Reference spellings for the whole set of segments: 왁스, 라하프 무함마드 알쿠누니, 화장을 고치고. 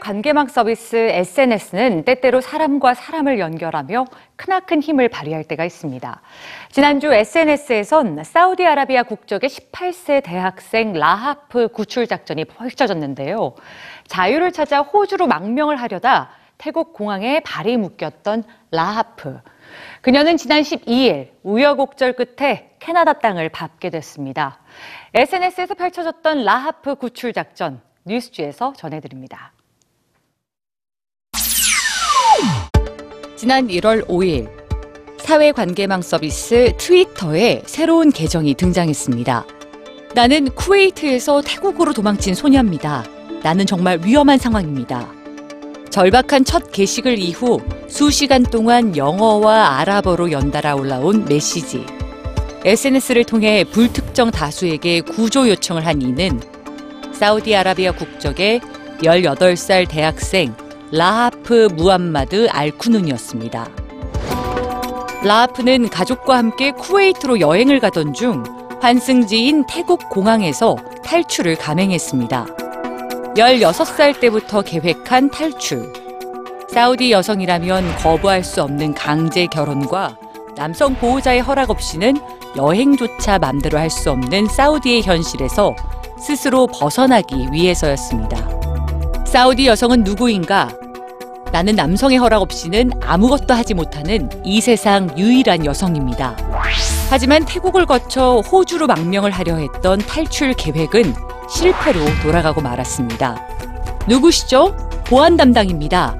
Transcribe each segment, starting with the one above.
관계망 서비스 SNS는 때때로 사람과 사람을 연결하며 크나큰 힘을 발휘할 때가 있습니다. 지난주 SNS에선 사우디아라비아 국적의 18세 대학생 라하프 구출 작전이 펼쳐졌는데요. 자유를 찾아 호주로 망명을 하려다 태국 공항에 발이 묶였던 라하프. 그녀는 지난 12일 우여곡절 끝에 캐나다 땅을 밟게 됐습니다. SNS에서 펼쳐졌던 라하프 구출 작전, 뉴스G에서 전해드립니다. 지난 1월 5일, 사회관계망 서비스 트위터에 새로운 계정이 등장했습니다. 나는 쿠웨이트에서 태국으로 도망친 소녀입니다. 나는 정말 위험한 상황입니다. 절박한 첫 게시글 이후 수시간 동안 영어와 아랍어로 연달아 올라온 메시지. SNS를 통해 불특정 다수에게 구조 요청을 한 이는 사우디아라비아 국적의 18살 대학생 라하프 무함마드 알쿠누니였습니다. 라하프는 가족과 함께 쿠웨이트로 여행을 가던 중 환승지인 태국 공항에서 탈출을 감행했습니다. 16살 때부터 계획한 탈출. 사우디 여성이라면 거부할 수 없는 강제 결혼과 남성 보호자의 허락 없이는 여행조차 맘대로 할 수 없는 사우디의 현실에서 스스로 벗어나기 위해서였습니다. 사우디 여성은 누구인가? 나는 남성의 허락 없이는 아무것도 하지 못하는 이 세상 유일한 여성입니다. 하지만 태국을 거쳐 호주로 망명을 하려 했던 탈출 계획은 실패로 돌아가고 말았습니다. 누구시죠? 보안 담당입니다.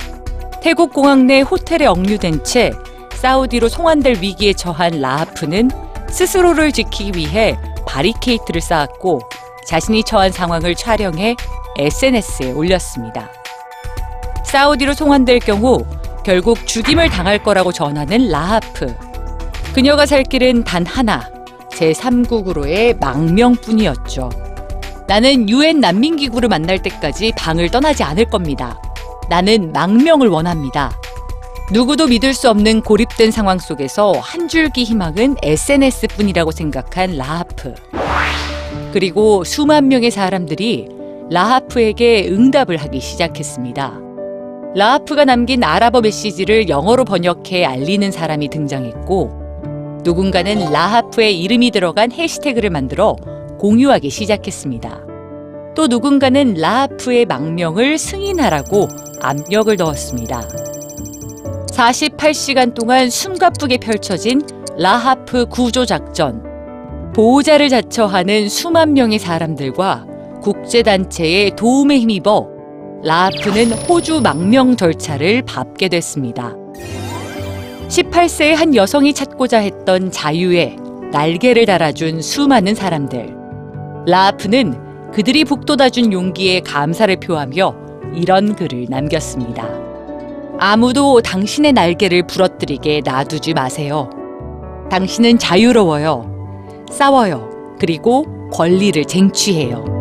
태국 공항 내 호텔에 억류된 채 사우디로 송환될 위기에 처한 라하프는 스스로를 지키기 위해 바리케이트를 쌓았고 자신이 처한 상황을 촬영해 SNS에 올렸습니다. 사우디로 송환될 경우 결국 죽임을 당할 거라고 전하는 라하프. 그녀가 살 길은 단 하나, 제3국으로의 망명뿐이었죠. 나는 UN 난민기구를 만날 때까지 방을 떠나지 않을 겁니다. 나는 망명을 원합니다. 누구도 믿을 수 없는 고립된 상황 속에서 한 줄기 희망은 SNS뿐이라고 생각한 라하프. 그리고 수만 명의 사람들이 라하프에게 응답을 하기 시작했습니다. 라하프가 남긴 아랍어 메시지를 영어로 번역해 알리는 사람이 등장했고 누군가는 라하프의 이름이 들어간 해시태그를 만들어 공유하기 시작했습니다. 또 누군가는 라하프의 망명을 승인하라고 압력을 넣었습니다. 48시간 동안 숨가쁘게 펼쳐진 라하프 구조작전. 보호자를 자처하는 수만 명의 사람들과 국제단체의 도움에 힘입어 라하프는 호주 망명 절차를 밟게 됐습니다. 18세의 한 여성이 찾고자 했던 자유에 날개를 달아준 수많은 사람들. 라하프는 그들이 북돋아준 용기에 감사를 표하며 이런 글을 남겼습니다. 아무도 당신의 날개를 부러뜨리게 놔두지 마세요. 당신은 자유로워요. 싸워요. 그리고 권리를 쟁취해요.